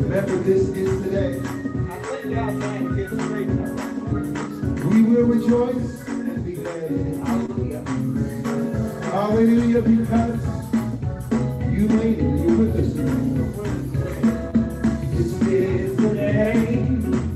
Remember, this is today. We will rejoice and be glad in it. Hallelujah, because you made it. You're with us today. This is the day.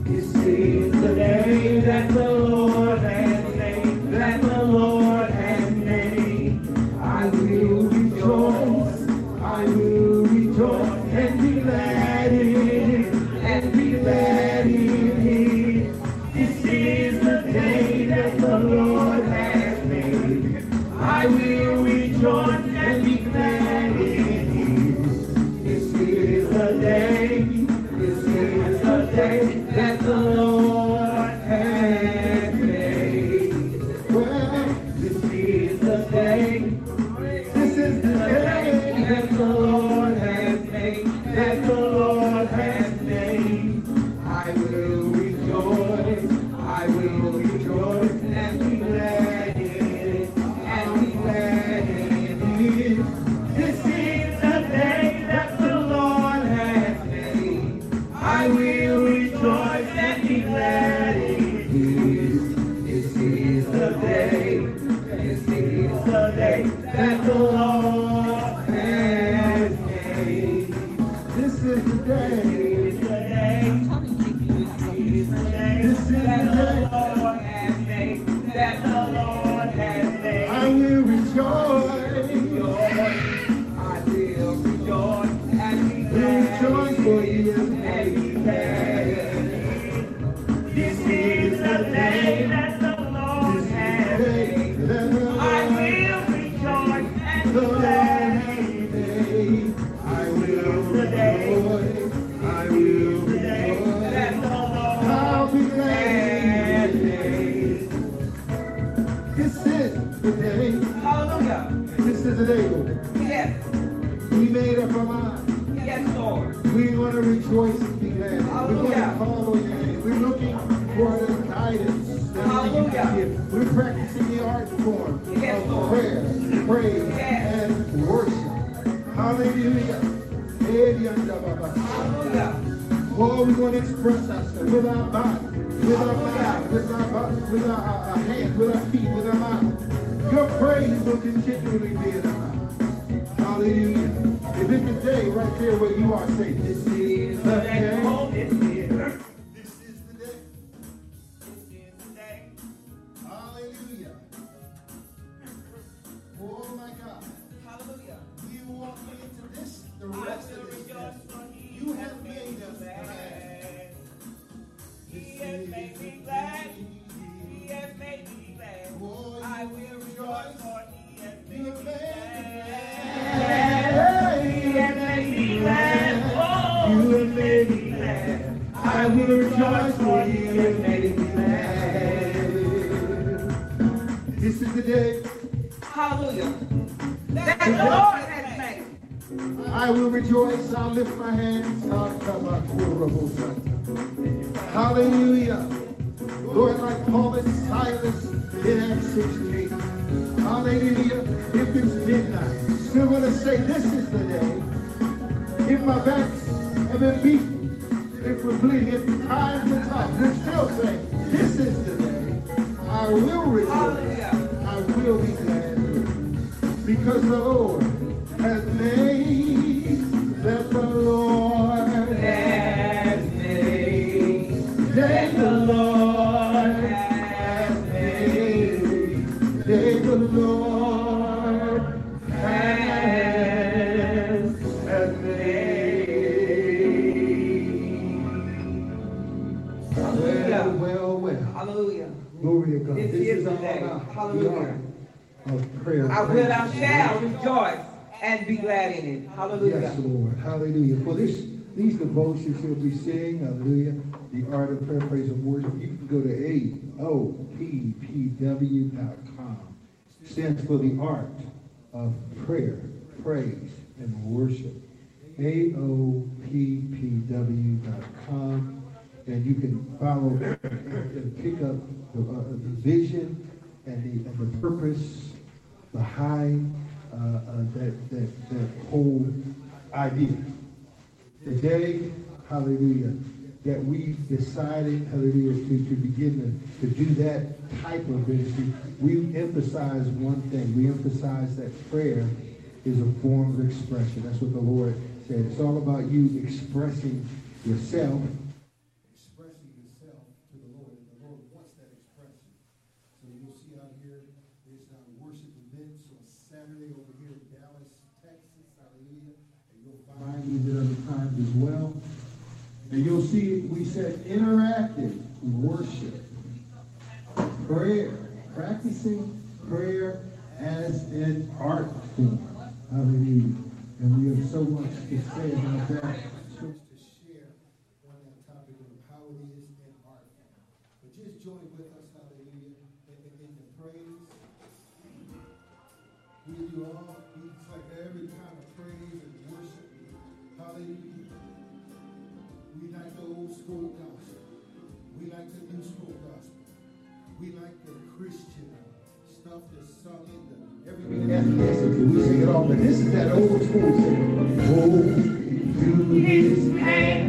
This is the day that the Lord has made. That the Lord has made. I will rejoice. I will rejoice and be glad in it. And be glad in it. This is the day that the Lord has made. I will rejoice and be glad in it. This is the day that the Lord has made. Well, this is the day, this is the day that the Lord has made, that the Lord has made. I will rejoice, I will rejoice and be glad in it, and be glad in it. This is the day that the Lord has made. I will rejoice and be glad in it. This is the day, this is the day that the Lord has made. This is the day, this is the day, this is the day that the Lord has made, that the Lord has made. I will rejoice, I will rejoice and be glad rejoice for in it. you. And be glad in it. This is the day that the Lord has made. I will rejoice and be glad in it. I will rejoice, I will rejoice that the Lord be glad in it. This is the day. Hallelujah. This is the day, Lord. Yes. We made up our mind. Yes, Lord. We want to rejoice and be glad. Hallelujah. We want to call on your name. We're looking for the guidance that you can give. We're practicing the art form of prayer, praise, and worship. Hallelujah. Hallelujah. Oh, we want to express ourselves with our body, with our mind, with our body, with our hands, with our feet, with our mouth. Your praise will continually be in our mouth. Hallelujah. If it's the day right there where you are, say, this is the day. This is the day. This is the day. This is the day. Hallelujah. Oh my God. Hallelujah. We walk into this, the rest of this. You have made us glad. He has made me glad. He has made me glad. I will rejoice, for he has made me glad. I will rejoice for you and make me glad. This is the day. Hallelujah. That the Lord has made. I will rejoice. I'll lift my hands. I'll come up for hallelujah. Lord, like Paul and Silas in Acts 16. Hallelujah. If it's midnight, still going to say, this is the day. If my backs have been beaten, if we're bleeding, time to talk. We're still saying, this is the day. I will rejoice. I will be glad. Because the Lord has made, that the Lord has made, that the Lord has made, that the Lord has made. Hallelujah. Glory to God. This is the day. Hallelujah. Prayer. I will, I shall rejoice and be glad in it. Hallelujah. Yes, Lord. Hallelujah. For these devotions you'll be seeing. Hallelujah. The Art of Prayer, Praise, and Worship. You can go to AOPPW.com. It stands for the Art of Prayer, Praise, and Worship. AOPPW.com. And you can follow and pick up the vision and the purpose behind that whole idea. Today hallelujah, that we've decided, hallelujah, to begin to do that type of ministry. We emphasize one thing. We emphasize that prayer is a form of expression. That's what the Lord said. It's all about you expressing yourself. As well, and you'll see we said interactive worship, prayer, practicing prayer as an art form. Hallelujah! And we have so much to say about that. So much to share on that topic of how it is an art form. But just join with us, hallelujah, in the praise. We do all. It's like every kind of praise and worship. Hallelujah. We like the old school gospel. We like the new school gospel. We like the Christian stuff that's sung in the everything. We sing it all, but this is that old school thing. Hold to his hand,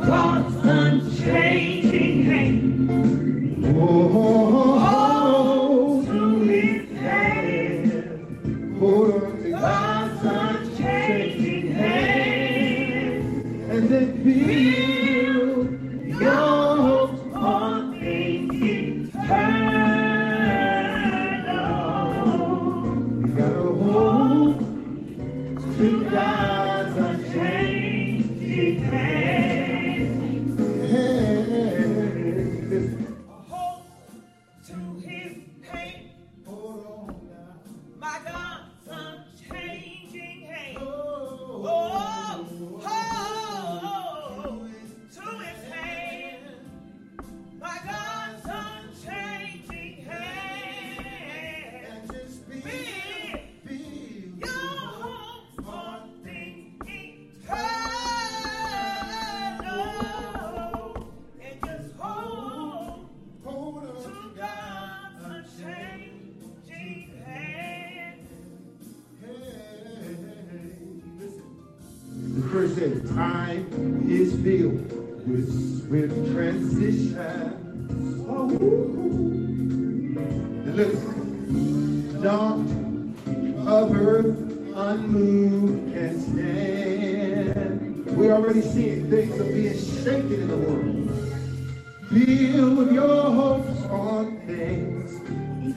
God's unchanging hand. Hold to his hand. Hold on to God's unchanging hand. And then be. Time is filled with transition. Oh, listen, dawn of earth unmoved and stand. We're already seeing things are being shaken in the world. Build your hopes on things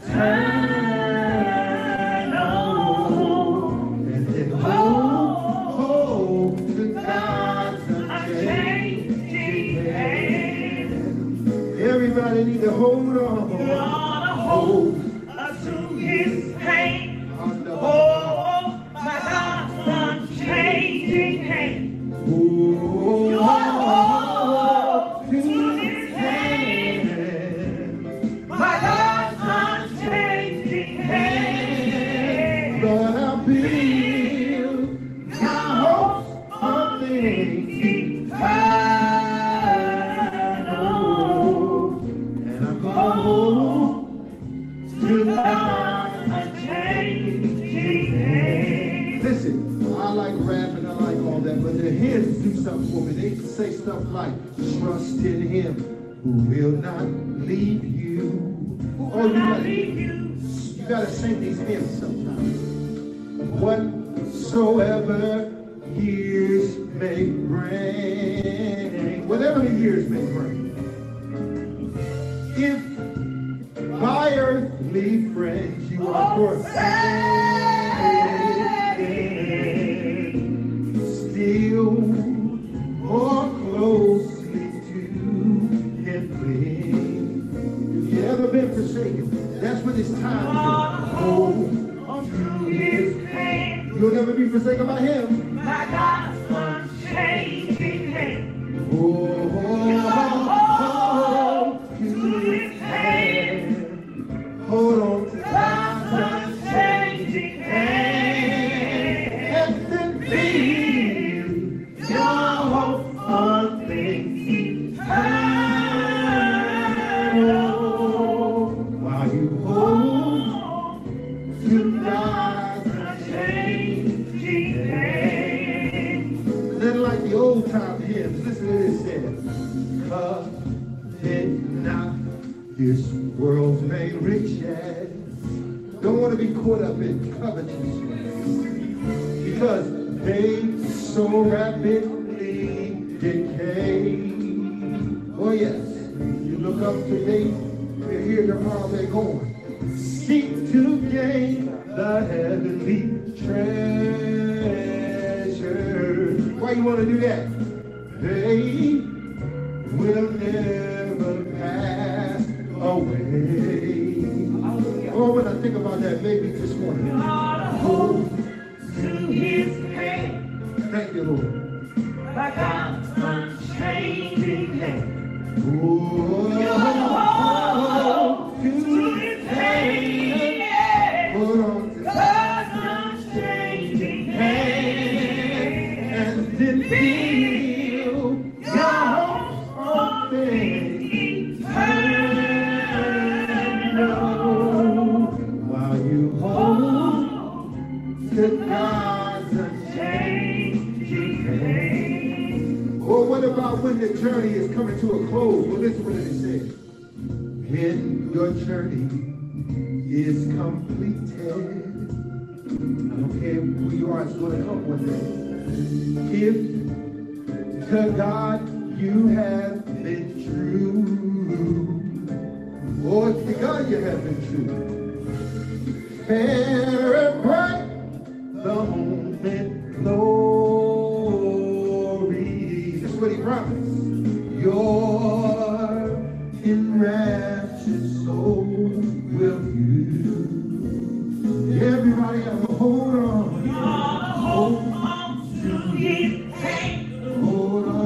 eternal, and then hope to God's unchanging hand. Everybody need to hold on. You ought to hold up to his hand. Oh, my God's unchanging hand. Oh, you ought to hold to his hand. My God's unchanging hand. Lord, I believe. But their hands do something for me. They say stuff like, trust in him who will not leave you. Who will not leave you. You got to sing these hymns sometimes. Whatsoever years may bring. Whatever the years may bring. If my earthly friends you are forsaken. Still more closely to him. If you've ever been forsaken, that's when it's time to hold to his hand. You'll never be forsaken by him. My God's unchanging hand. Hold to his hand. Hold on to God's unchanging hand. like the old time hymns. Listen to this then. Covet not this world's main riches. Don't want to be caught up in covetousness, because they so rapidly decay. Oh yes, you look up today, you hear tomorrow they're going. Seek to gain the heavenly treasure. Why you want to do that? They will never pass away. Oh, when I think about that, maybe just one. Hold to his hand. Thank you, Lord. Like I'm unchanging hand. Oh, you hold to his hand. Hold on to God's unchanging hand. And then feel your hope of things eternal. While you hold to God's unchanging hand. Or what about when the journey is coming to a close? Well, listen to what it says. When your journey is completed, I don't care who you are, it's going to come one day. If to God you have been true, or to God you have been true, fair and bright, the moment glory. That's what he promised. Your enraptured soul will view. Everybody have a hold on. Hold on to his hand. Hold on.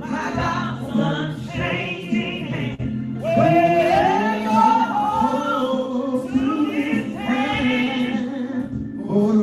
My God's unchanging hand. Where your hold to his hand. Hold on.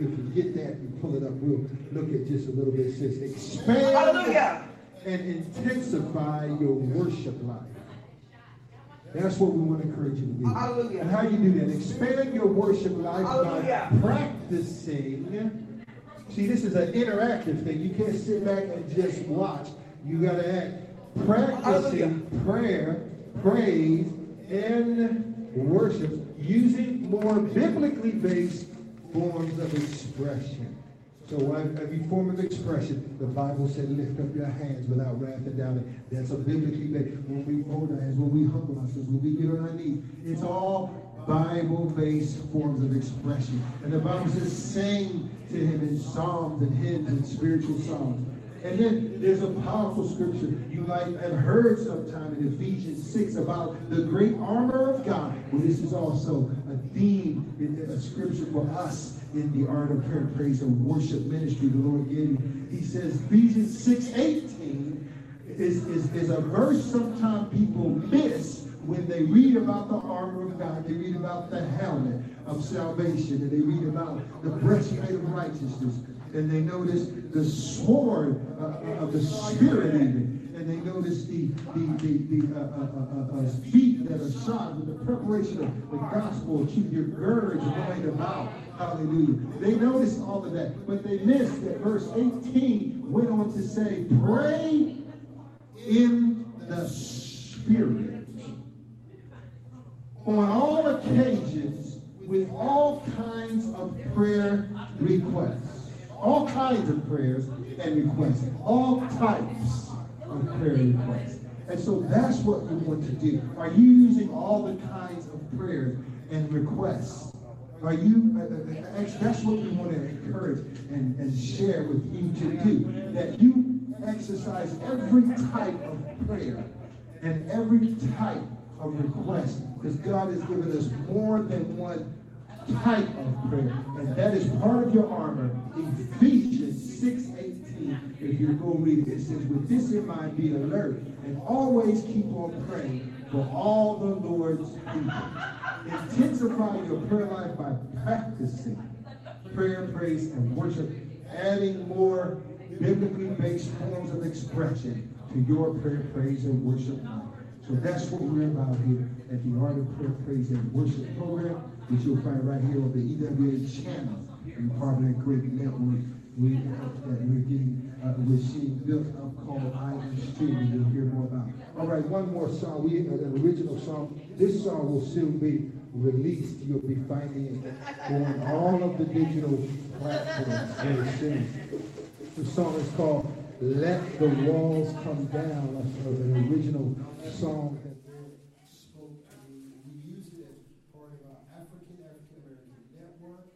If you get that, you pull it up. We'll look at just a little bit. It says, expand hallelujah. And intensify your worship life. That's what we want to encourage you to do. Hallelujah. And how you do that? Expand your worship life hallelujah. By practicing. See, this is an interactive thing. You can't sit back and just watch. You got to act. Practicing hallelujah. Prayer, praise, and worship using more biblically based forms of expression. So every form of expression, the Bible said, lift up your hands without wrath and doubting. That's a biblically based. When we hold our hands, when we humble ourselves, when we get on our knees, it's all Bible-based forms of expression. And the Bible says, sing to him in psalms and hymns and spiritual songs. And then there's a powerful scripture you might have heard sometime in Ephesians 6 about the great armor of God. Well, this is also a theme, a scripture for us in the art of prayer, praise, and worship ministry the Lord gave you. He says Ephesians 6:18 is a verse sometimes people miss when they read about the armor of God. They read about the helmet of salvation, and they read about the breastplate of righteousness. and they noticed the sword of the Spirit even, and they noticed the feet that are shod with the preparation of the gospel. Keep your girds right about. Hallelujah. They noticed all of that, but they missed that verse 18 went on to say, pray in the Spirit on all occasions with all kinds of prayer requests. All kinds of prayers and requests. All types of prayer requests. And so that's what we want to do. Are you using all the kinds of prayers and requests? Are you, that's what we want to encourage and share with you to do. That you exercise every type of prayer and every type of request, because God has given us more than one type of prayer, and that is part of your armor. Ephesians 6:18, if you go read it, it says, with this in mind, be alert and always keep on praying for all the Lord's people. Intensify your prayer life by practicing prayer, praise, and worship, adding more biblically based forms of expression to your prayer, praise, and worship life. So that's what we're about here at the Art of Prayer, Praise, and Worship program, which you'll find right here on the EWA Channel. We're part of that great network we're seeing built up called IST, and you'll hear more about it. All right, one more song. We had an original song. This song will soon be released. You'll be finding it on all of the digital platforms very soon. The song is called Let the Walls Come Down. That's an original song that they spoke to. We use it as part of our African-American network.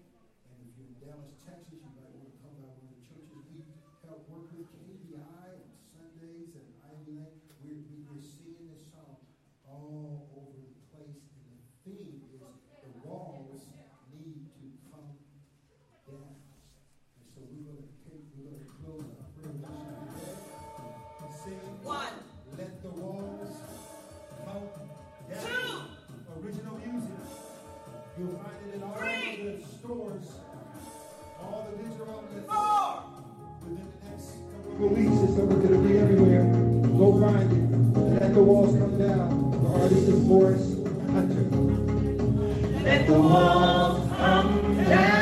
And if you're in Dallas, Texas, you might want to come by one of the churches. We help work with KBI on Sundays and Ivy Lake. We're singing this song all over the place. And the theme is the walls need to come down. And so we're going to take, we're going to close our prayer and sing one. Let the walls come down. Two. Original music. You'll find it in all the stores, all the digital outlets. Four. Within the next couple of weeks, it's going to be everywhere. Go find it. Let the walls come down. The artist is Morris Hunter. Let the walls come down.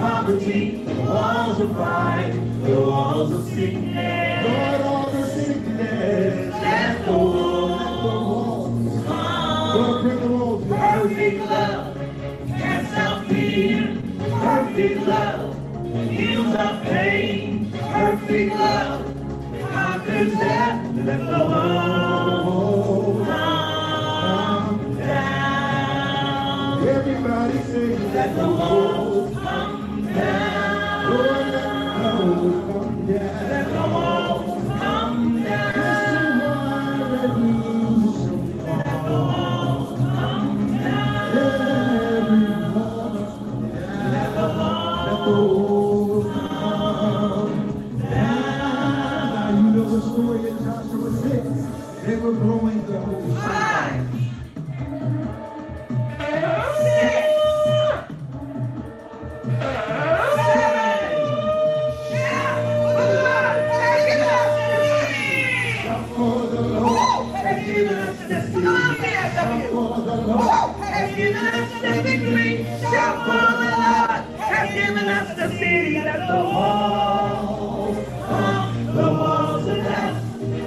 Poverty, the walls of pride, the walls of sickness, the walls of sickness. Let the walls come. Perfect love casts out fear. Perfect love heals our pain. Perfect love conquers death. Let the walls come down. Everybody sing. Let the walls come. Let the walls come down. Let the walls come down. Let the walls come down. You know the story in Joshua 6. They were blowing the whole sky. Let the walls come, the walls of death,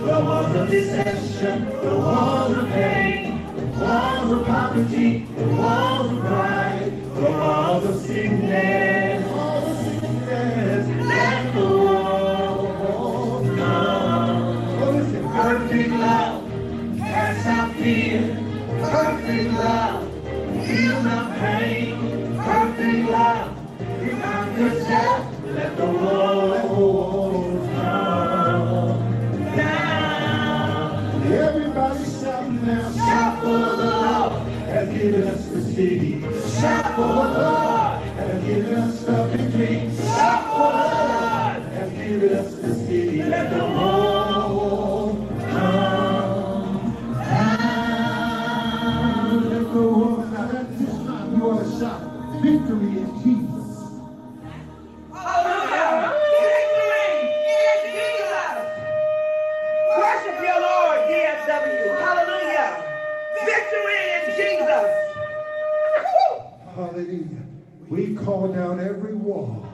the walls of deception, the walls of pain, the walls of poverty, the walls of pride, the walls of sickness, the walls of sickness. Let the walls come. Perfect love casts out fear. Perfect love heals our pain. Perfect love. Let the walls come down. given us the city. Shout for the Lord. Have given us the victory. Shout for the Lord. Have given us the city. Let the whole come down. You want to shout victory in Jesus. Hallelujah. We call down every wall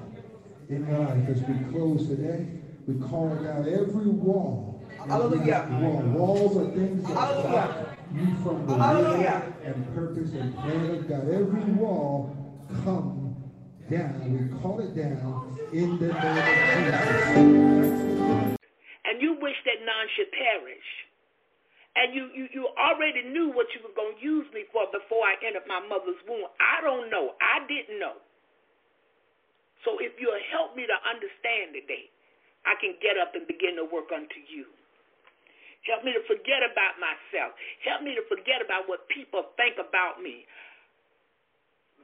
in life as we close today. We call down every wall. Hallelujah. Walls are things that block you from the will and purpose and plan of God. Every wall come down. We call it down in the name of Jesus. And you wish that none should perish. And you already knew what you were going to use me for before I entered my mother's womb. I don't know. I didn't know. So if you'll help me to understand today, I can get up and begin to work unto you. Help me to forget about myself. Help me to forget about what people think about me.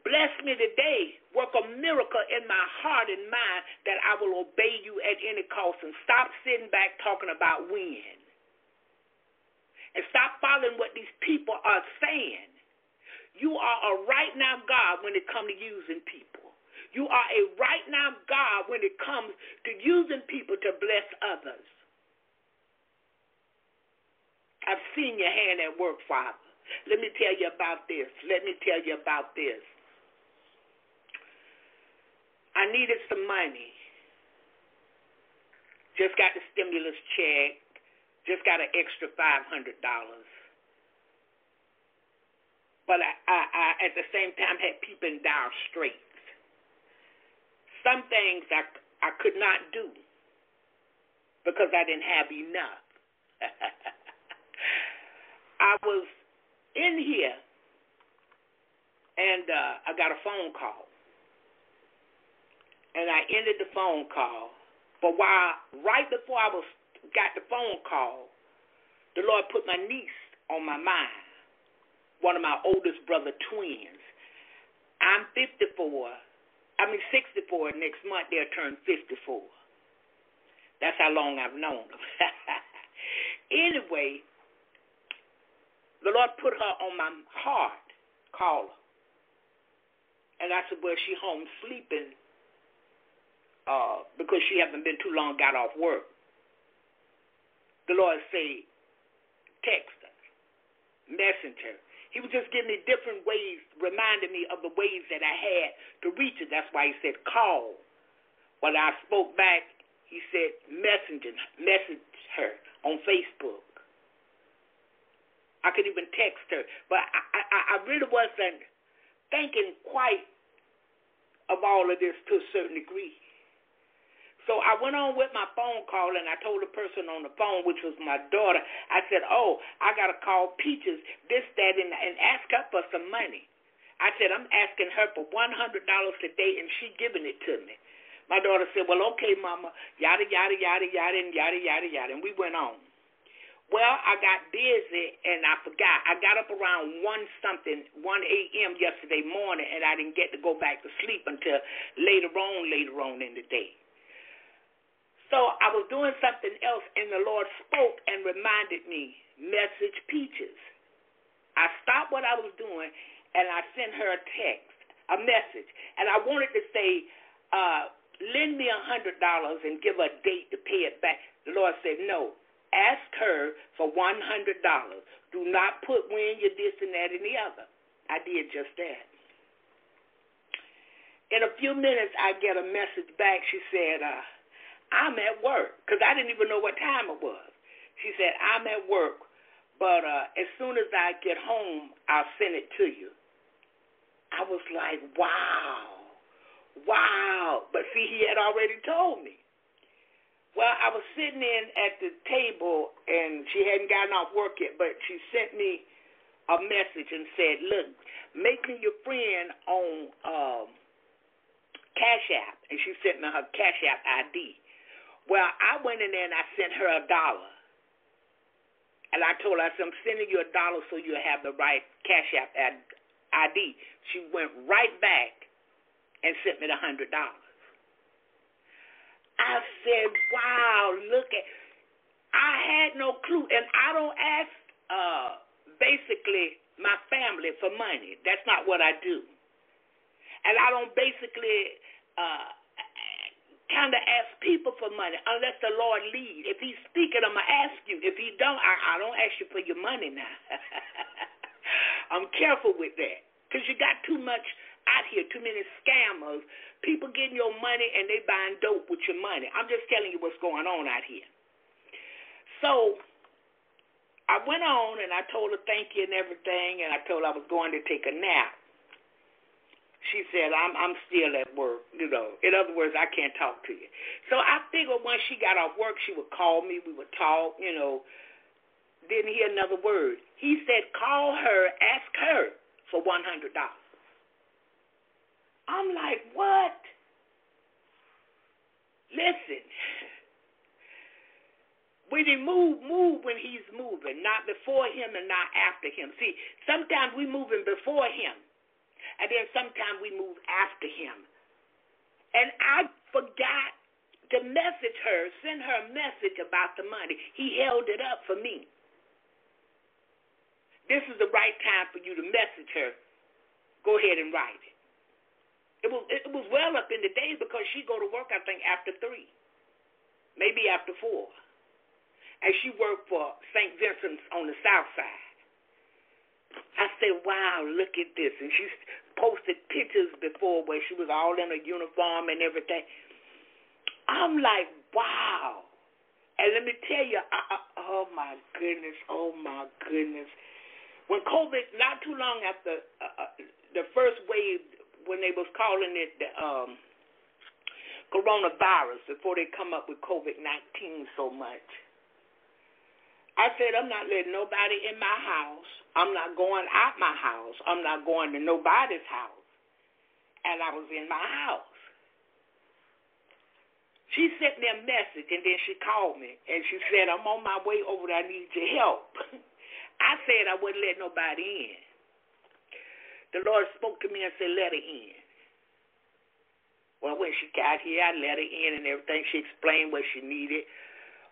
Bless me today. Work a miracle in my heart and mind that I will obey you at any cost. And stop sitting back talking about when. And stop following what these people are saying. You are a right now God when it comes to using people. You are a right now God when it comes to using people to bless others. I've seen your hand at work, Father. Let me tell you about this. Let me tell you about this. I needed some money. Just got the stimulus check. Just got an extra $500. But I at the same time had people in dire straits. Some things I could not do because I didn't have enough. I was in here and I got a phone call. And I ended the phone call. But right before I was got the phone call, the Lord put my niece on my mind, one of my oldest brother twins. I'm 64 next month. They'll turn 54. That's how long I've known them. Anyway, the Lord put her on my heart, call her. And I said, well, she home sleeping because she hasn't been too long, got off work. The Lord said, text her, messenger. He was just giving me different ways, reminding me of the ways that I had to reach her. That's why he said, call. When I spoke back, he said, message her on Facebook. I could even text her. But I really wasn't thinking quite of all of this to a certain degree. So I went on with my phone call, and I told the person on the phone, which was my daughter, I said, oh, I got to call Peaches, this, that, and ask her for some money. I said, I'm asking her for $100 today, and she giving it to me. My daughter said, well, okay, Mama, yada, yada, yada, yada, and yada, yada, yada, and we went on. Well, I got busy, and I forgot. I got up around 1 a.m. yesterday morning, and I didn't get to go back to sleep until later on in the day. So I was doing something else, and the Lord spoke and reminded me, message Peaches. I stopped what I was doing, and I sent her a text, a message. And I wanted to say, lend me $100 and give her a date to pay it back. The Lord said, no, ask her for $100. Do not put when you're this and that and the other. I did just that. In a few minutes, I get a message back. She said, I'm at work, because I didn't even know what time it was. She said, I'm at work, but as soon as I get home, I'll send it to you. I was like, wow. But see, he had already told me. Well, I was sitting in at the table, and she hadn't gotten off work yet, but she sent me a message and said, look, make me your friend on Cash App. And she sent me her Cash App ID. Well, I went in there and I sent her $1. And I told her, I said, I'm sending you $1 so you'll have the right Cash App ID. She went right back and sent me the $100. I said, wow, look at, I had no clue. And I don't ask basically my family for money. That's not what I do. And I don't basically kind of ask people for money unless the Lord leads. If he's speaking, I'm going to ask you. If he don't, I don't ask you for your money now. I'm careful with that because you got too much out here, too many scammers, people getting your money and they buying dope with your money. I'm just telling you what's going on out here. So I went on and I told her thank you and everything, and I told her I was going to take a nap. She said, I'm still at work, you know. In other words, I can't talk to you. So I figured once she got off work, she would call me. We would talk, you know. Didn't hear another word. He said, call her, ask her for $100. I'm like, what? Listen, when he move when he's moving, not before him and not after him. See, sometimes we moving before him. And then sometimes we move after him. And I forgot to message her, send her a message about the money. He held it up for me. This is the right time for you to message her. Go ahead and write it. It was well up in the day because she go to work, I think, after 3, maybe after 4. And she worked for St. Vincent's on the south side. I said, wow, look at this. And she posted pictures before where she was all in her uniform and everything. I'm like, wow. And let me tell you, oh, my goodness. When COVID, not too long after the first wave, when they was calling it the coronavirus, before they come up with COVID-19 so much, I said, I'm not letting nobody in my house. I'm not going out my house. I'm not going to nobody's house. And I was in my house. She sent me a message, and then she called me, and she said, I'm on my way over there. I need your help. I said I wouldn't let nobody in. The Lord spoke to me and said, let her in. Well, when she got here, I let her in and everything. She explained what she needed.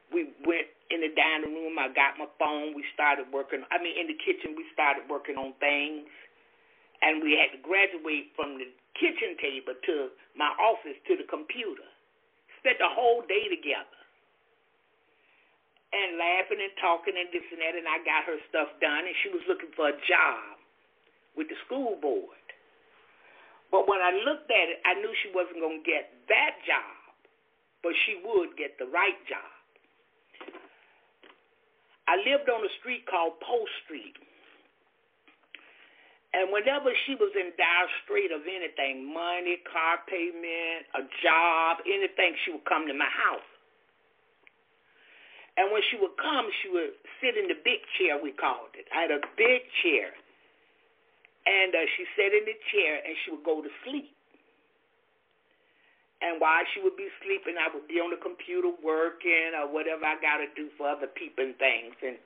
We went in the dining room. I got my phone. We started working. I mean, in the kitchen, we started working on things. And we had to graduate from the kitchen table to my office to the computer. Spent the whole day together. And laughing and talking and this and that. And I got her stuff done. And she was looking for a job with the school board. But when I looked at it, I knew she wasn't going to get that job. But she would get the right job. I lived on a street called Post Street. And whenever she was in dire strait of anything, money, car payment, a job, anything, she would come to my house. And when she would come, she would sit in the big chair, we called it. I had a big chair. And she sat in the chair, and she would go to sleep. And while she would be sleeping, I would be on the computer working or whatever I got to do for other people and things. And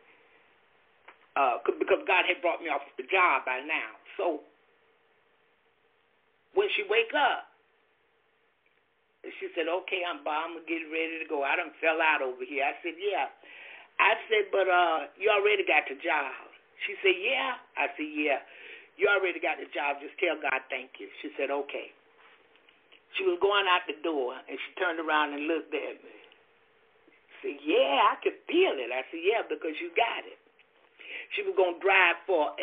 because God had brought me off the job by now. So when she wake up, she said, okay, I'm getting ready to go. I done fell out over here. I said, yeah. I said, but you already got the job. She said, yeah. I said, yeah. You already got the job. Just tell God thank you. She said, okay. She was going out the door, and she turned around and looked at me. She said, yeah, I could feel it. I said, yeah, because you got it. She was going to drive for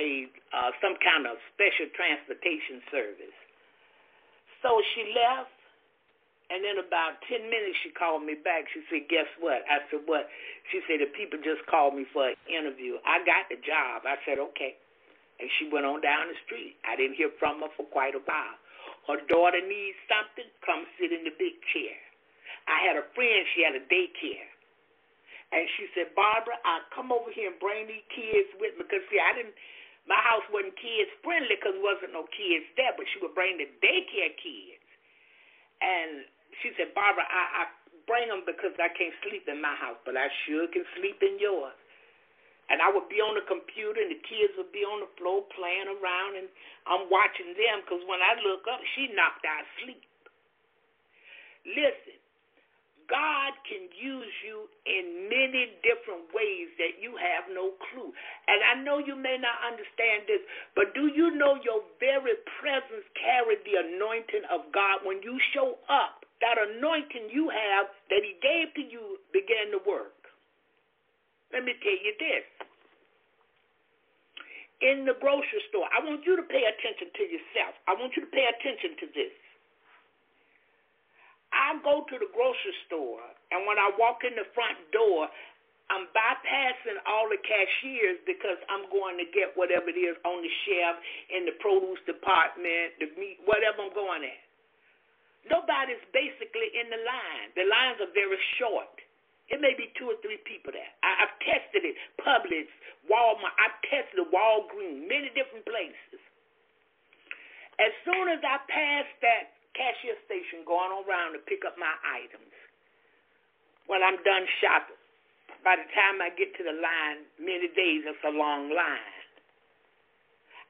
some kind of special transportation service. So she left, and then about 10 minutes she called me back. She said, guess what? I said, what? She said, the people just called me for an interview. I got the job. I said, okay. And she went on down the street. I didn't hear from her for quite a while. Her daughter needs something, come sit in the big chair. I had a friend, she had a daycare. And she said, Barbara, I'll come over here and bring these kids with me. Because, see, my house wasn't kids friendly because there wasn't no kids there, but she would bring the daycare kids. And she said, Barbara, I bring them because I can't sleep in my house, but I sure can sleep in yours. And I would be on the computer, and the kids would be on the floor playing around, and I'm watching them because when I look up, she knocked out sleep. Listen, God can use you in many different ways that you have no clue. And I know you may not understand this, but do you know your very presence carried the anointing of God? When you show up, that anointing you have that he gave to you began to work. Let me tell you this. In the grocery store, I want you to pay attention to yourself. I want you to pay attention to this. I go to the grocery store, and when I walk in the front door, I'm bypassing all the cashiers because I'm going to get whatever it is on the shelf, in the produce department, the meat, whatever I'm going at. Nobody's basically in the line. The lines are very short. It may be two or three people there. I've tested it. Publix, Walmart. I've tested it, Walgreens, many different places. As soon as I pass that cashier station going around to pick up my items, when I'm done shopping, by the time I get to the line, many days, it's a long line.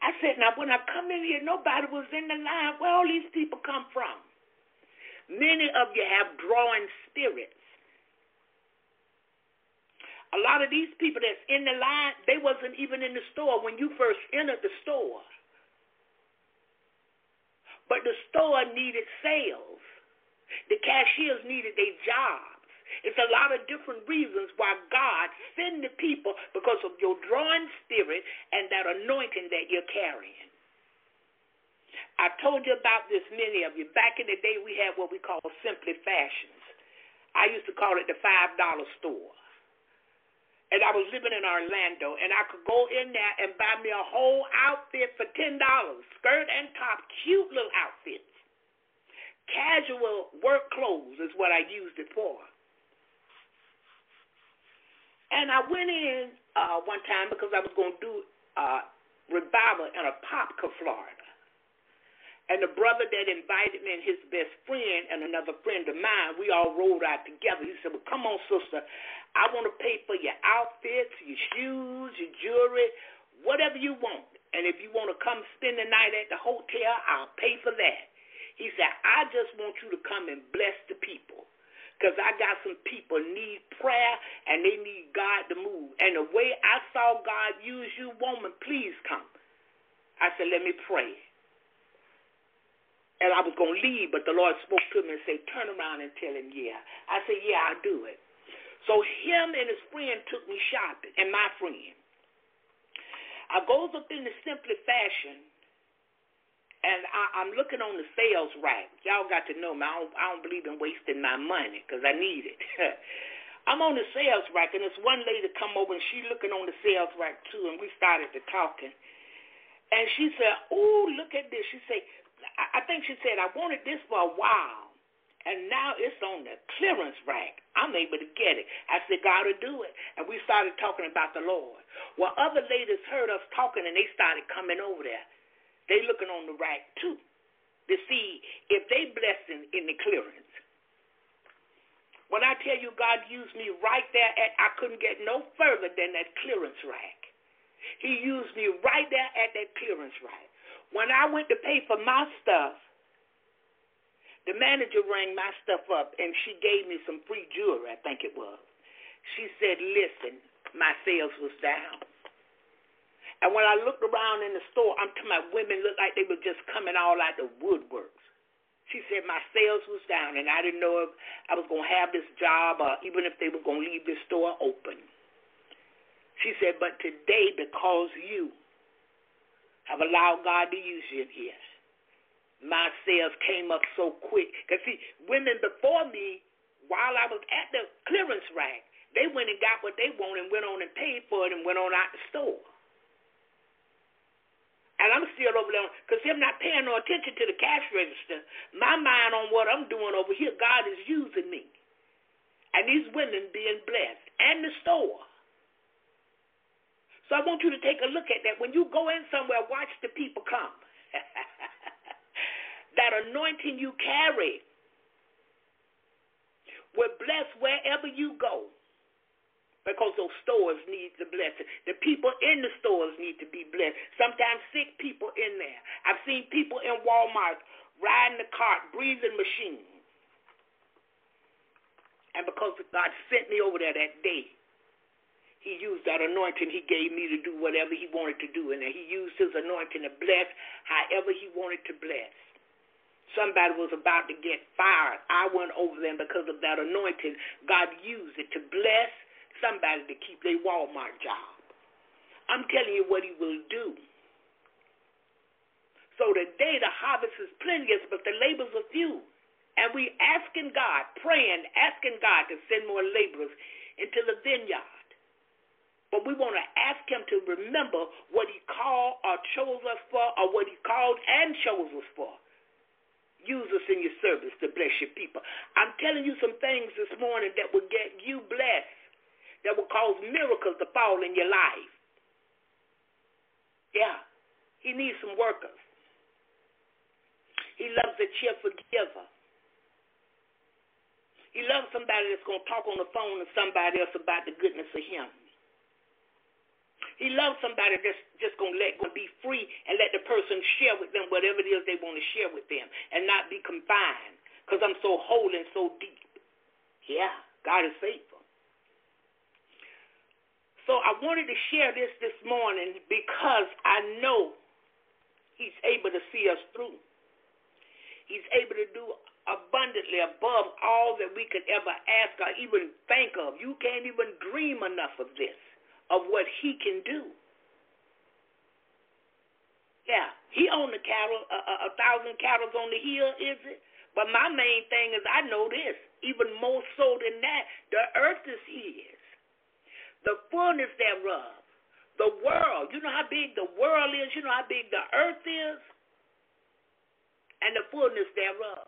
I said, now, when I come in here, nobody was in the line. Where all these people come from? Many of you have drawing spirits. A lot of these people that's in the line, they wasn't even in the store when you first entered the store. But the store needed sales. The cashiers needed their jobs. It's a lot of different reasons why God send the people because of your drawing spirit and that anointing that you're carrying. I told you about this, many of you. Back in the day, we had what we call Simply Fashions. I used to call it the $5 store. And I was living in Orlando, and I could go in there and buy me a whole outfit for $10, skirt and top, cute little outfits. Casual work clothes is what I used it for. And I went in one time because I was going to do revival in a Popca, Florida. And the brother that invited me and his best friend and another friend of mine, we all rolled out together. He said, well, come on, sister. I want to pay for your outfits, your shoes, your jewelry, whatever you want. And if you want to come spend the night at the hotel, I'll pay for that. He said, I just want you to come and bless the people because I got some people need prayer and they need God to move. And the way I saw God use you, woman, please come. I said, let me pray. And I was going to leave, but the Lord spoke to me and said, turn around and tell him, yeah. I said, yeah, I'll do it. So him and his friend took me shopping, and my friend. I goes up in the Simply Fashion, and I'm looking on the sales rack. Y'all got to know me. I don't believe in wasting my money because I need it. I'm on the sales rack, and this one lady come over, and she looking on the sales rack, too, and we started to talking. And she said, oh, look at this. She said, I think she said, I wanted this for a while, and now it's on the clearance rack. I'm able to get it. I said, God will do it. And we started talking about the Lord. Well, other ladies heard us talking, and they started coming over there. They looking on the rack, too, to see if they blessing in the clearance. When I tell you God used me right there, I couldn't get no further than that clearance rack. He used me right there at that clearance rack. When I went to pay for my stuff, the manager rang my stuff up, and she gave me some free jewelry, I think it was. She said, listen, my sales was down. And when I looked around in the store, I'm telling my women looked like they were just coming all out the woodworks. She said, my sales was down, and I didn't know if I was going to have this job or even if they were going to leave this store open. She said, but today, because you have allowed God to use you in here, my sales came up so quick. Because, see, women before me, while I was at the clearance rack, they went and got what they wanted and went on and paid for it and went on out the store. And I'm still over there because I'm not paying no attention to the cash register. My mind on what I'm doing over here, God is using me. And these women being blessed and the store. So I want you to take a look at that. When you go in somewhere, watch the people come. That anointing you carry will bless wherever you go. because those stores need the blessing. The people in the stores need to be blessed. Sometimes sick people in there. I've seen people in Walmart riding the cart, breathing machine. And because God sent me over there that day, he used that anointing he gave me to do whatever he wanted to do. And he used his anointing to bless however he wanted to bless. Somebody was about to get fired. I went over them because of that anointing. God used it to bless somebody to keep their Walmart job. I'm telling you what he will do. So today the harvest is plenteous, but the labors are few. And we asking God, praying, asking God to send more laborers into the vineyard. But we want to ask him to remember what he called or chose us for, or what he called and chose us for. Use us in your service to bless your people. I'm telling you some things this morning that will get you blessed, that will cause miracles to fall in your life. Yeah, he needs some workers. He loves a cheerful giver. He loves somebody that's going to talk on the phone to somebody else about the goodness of him. He loves somebody that's just going to let go, be free, and let the person share with them whatever it is they want to share with them and not be confined, because I'm so whole and so deep. Yeah, God is faithful. So I wanted to share this morning because I know he's able to see us through. He's able to do abundantly above all that we could ever ask or even think of. You can't even dream enough of this, of what he can do. Yeah, he owned the cattle, 1,000 cattle on the hill, is it? But my main thing is I know this, even more so than that, the earth is his, the fullness thereof, the world. You know how big the world is? You know how big the earth is? And the fullness thereof.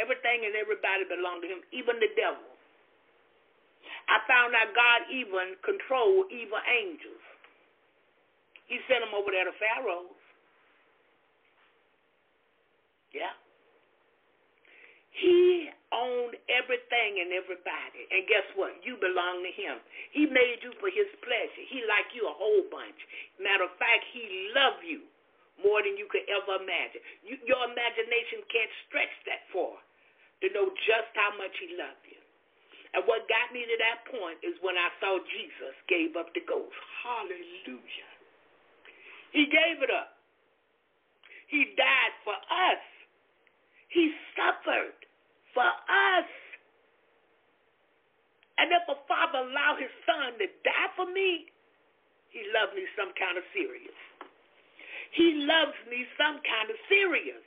Everything and everybody belong to him, even the devil. I found out God even controlled evil angels. He sent them over there to Pharaoh's. Yeah. He owned everything and everybody. And guess what? You belong to him. He made you for his pleasure. He liked you a whole bunch. Matter of fact, he loved you more than you could ever imagine. Your imagination can't stretch that far to know just how much he loved you. And what got me to that point is when I saw Jesus gave up the ghost. Hallelujah. He gave it up. He died for us. He suffered for us. And if a father allowed his son to die for me, he loved me some kind of serious. He loves me some kind of serious.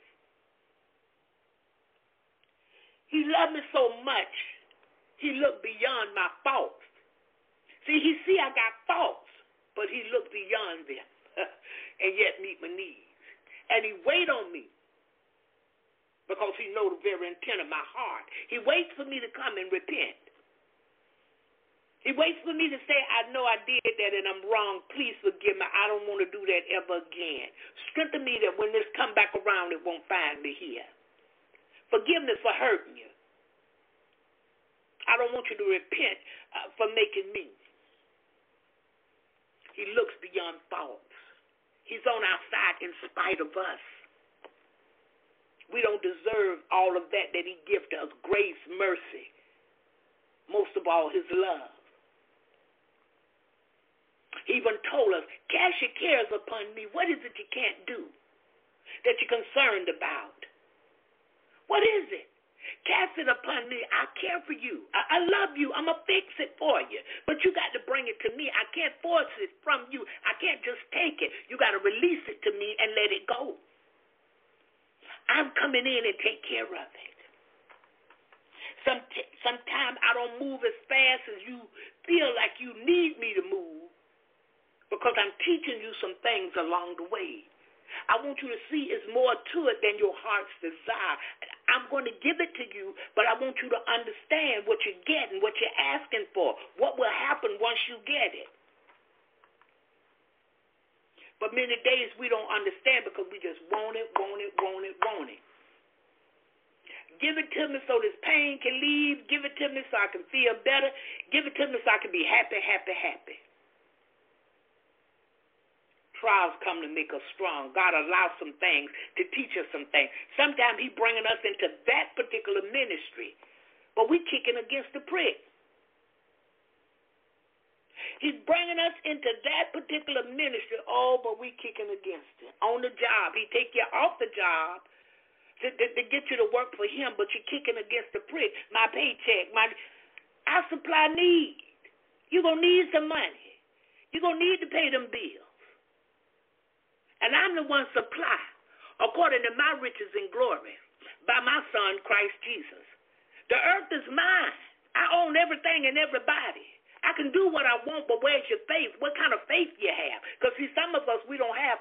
He loved me so much. He looked beyond my faults. See, he see I got faults, but he looked beyond them and yet meet my needs. And he wait on me because he know the very intent of my heart. He waits for me to come and repent. He waits for me to say, I know I did that and I'm wrong. Please forgive me. I don't want to do that ever again. Strengthen me that when this come back around, it won't find me here. Forgiveness for hurting you. I don't want you to repent for making me. He looks beyond faults. He's on our side in spite of us. We don't deserve all of that he gives to us, grace, mercy, most of all his love. He even told us, cast your cares upon me. What is it you can't do that you're concerned about? What is it? Cast it upon me. I care for you. I love you. I'm going to fix it for you. But you got to bring it to me. I can't force it from you. I can't just take it. You got to release it to me and let it go. I'm coming in and take care of it. Sometimes I don't move as fast as you feel like you need me to move, because I'm teaching you some things along the way. I want you to see it's more to it than your heart's desire. I'm going to give it to you, but I want you to understand what you're getting, what you're asking for, what will happen once you get it. But many days we don't understand because we just want it, want it, want it, want it. Give it to me so this pain can leave. Give it to me so I can feel better. Give it to me so I can be happy, happy, happy. Trials come to make us strong. God allows some things to teach us some things. Sometimes He bringing us into that particular ministry, but we kicking against the prick. He's bringing us into that particular ministry, oh, but we kicking against it. On the job, He take you off the job to get you to work for Him, but you're kicking against the prick. My paycheck, I supply need. You're going to need some money. You're going to need to pay them bills. And I'm the one supply, according to my riches and glory, by my Son, Christ Jesus. The earth is mine. I own everything and everybody. I can do what I want, but where's your faith? What kind of faith you have? Because, see, some of us, we don't have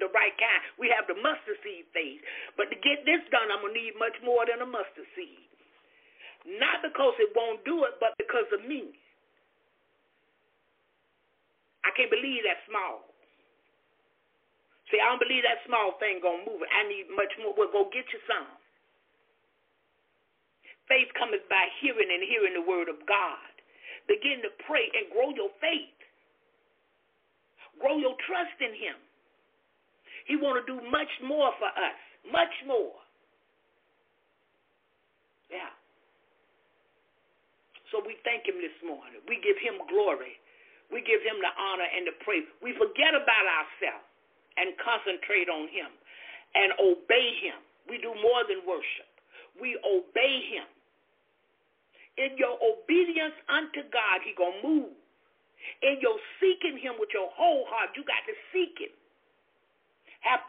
the right kind. We have the mustard seed faith. But to get this done, I'm going to need much more than a mustard seed. Not because it won't do it, but because of me. I can't believe that's small. See, I don't believe that small thing going to move it. I need much more. Well, go get you some. Faith cometh by hearing, and hearing the word of God. Begin to pray and grow your faith. Grow your trust in Him. He want to do much more for us, much more. Yeah. So we thank Him this morning. We give Him glory. We give Him the honor and the praise. We forget about ourselves and concentrate on Him and obey Him. We do more than worship. We obey Him. In your obedience unto God, He going to move. In your seeking Him with your whole heart, you got to seek Him. Have patience.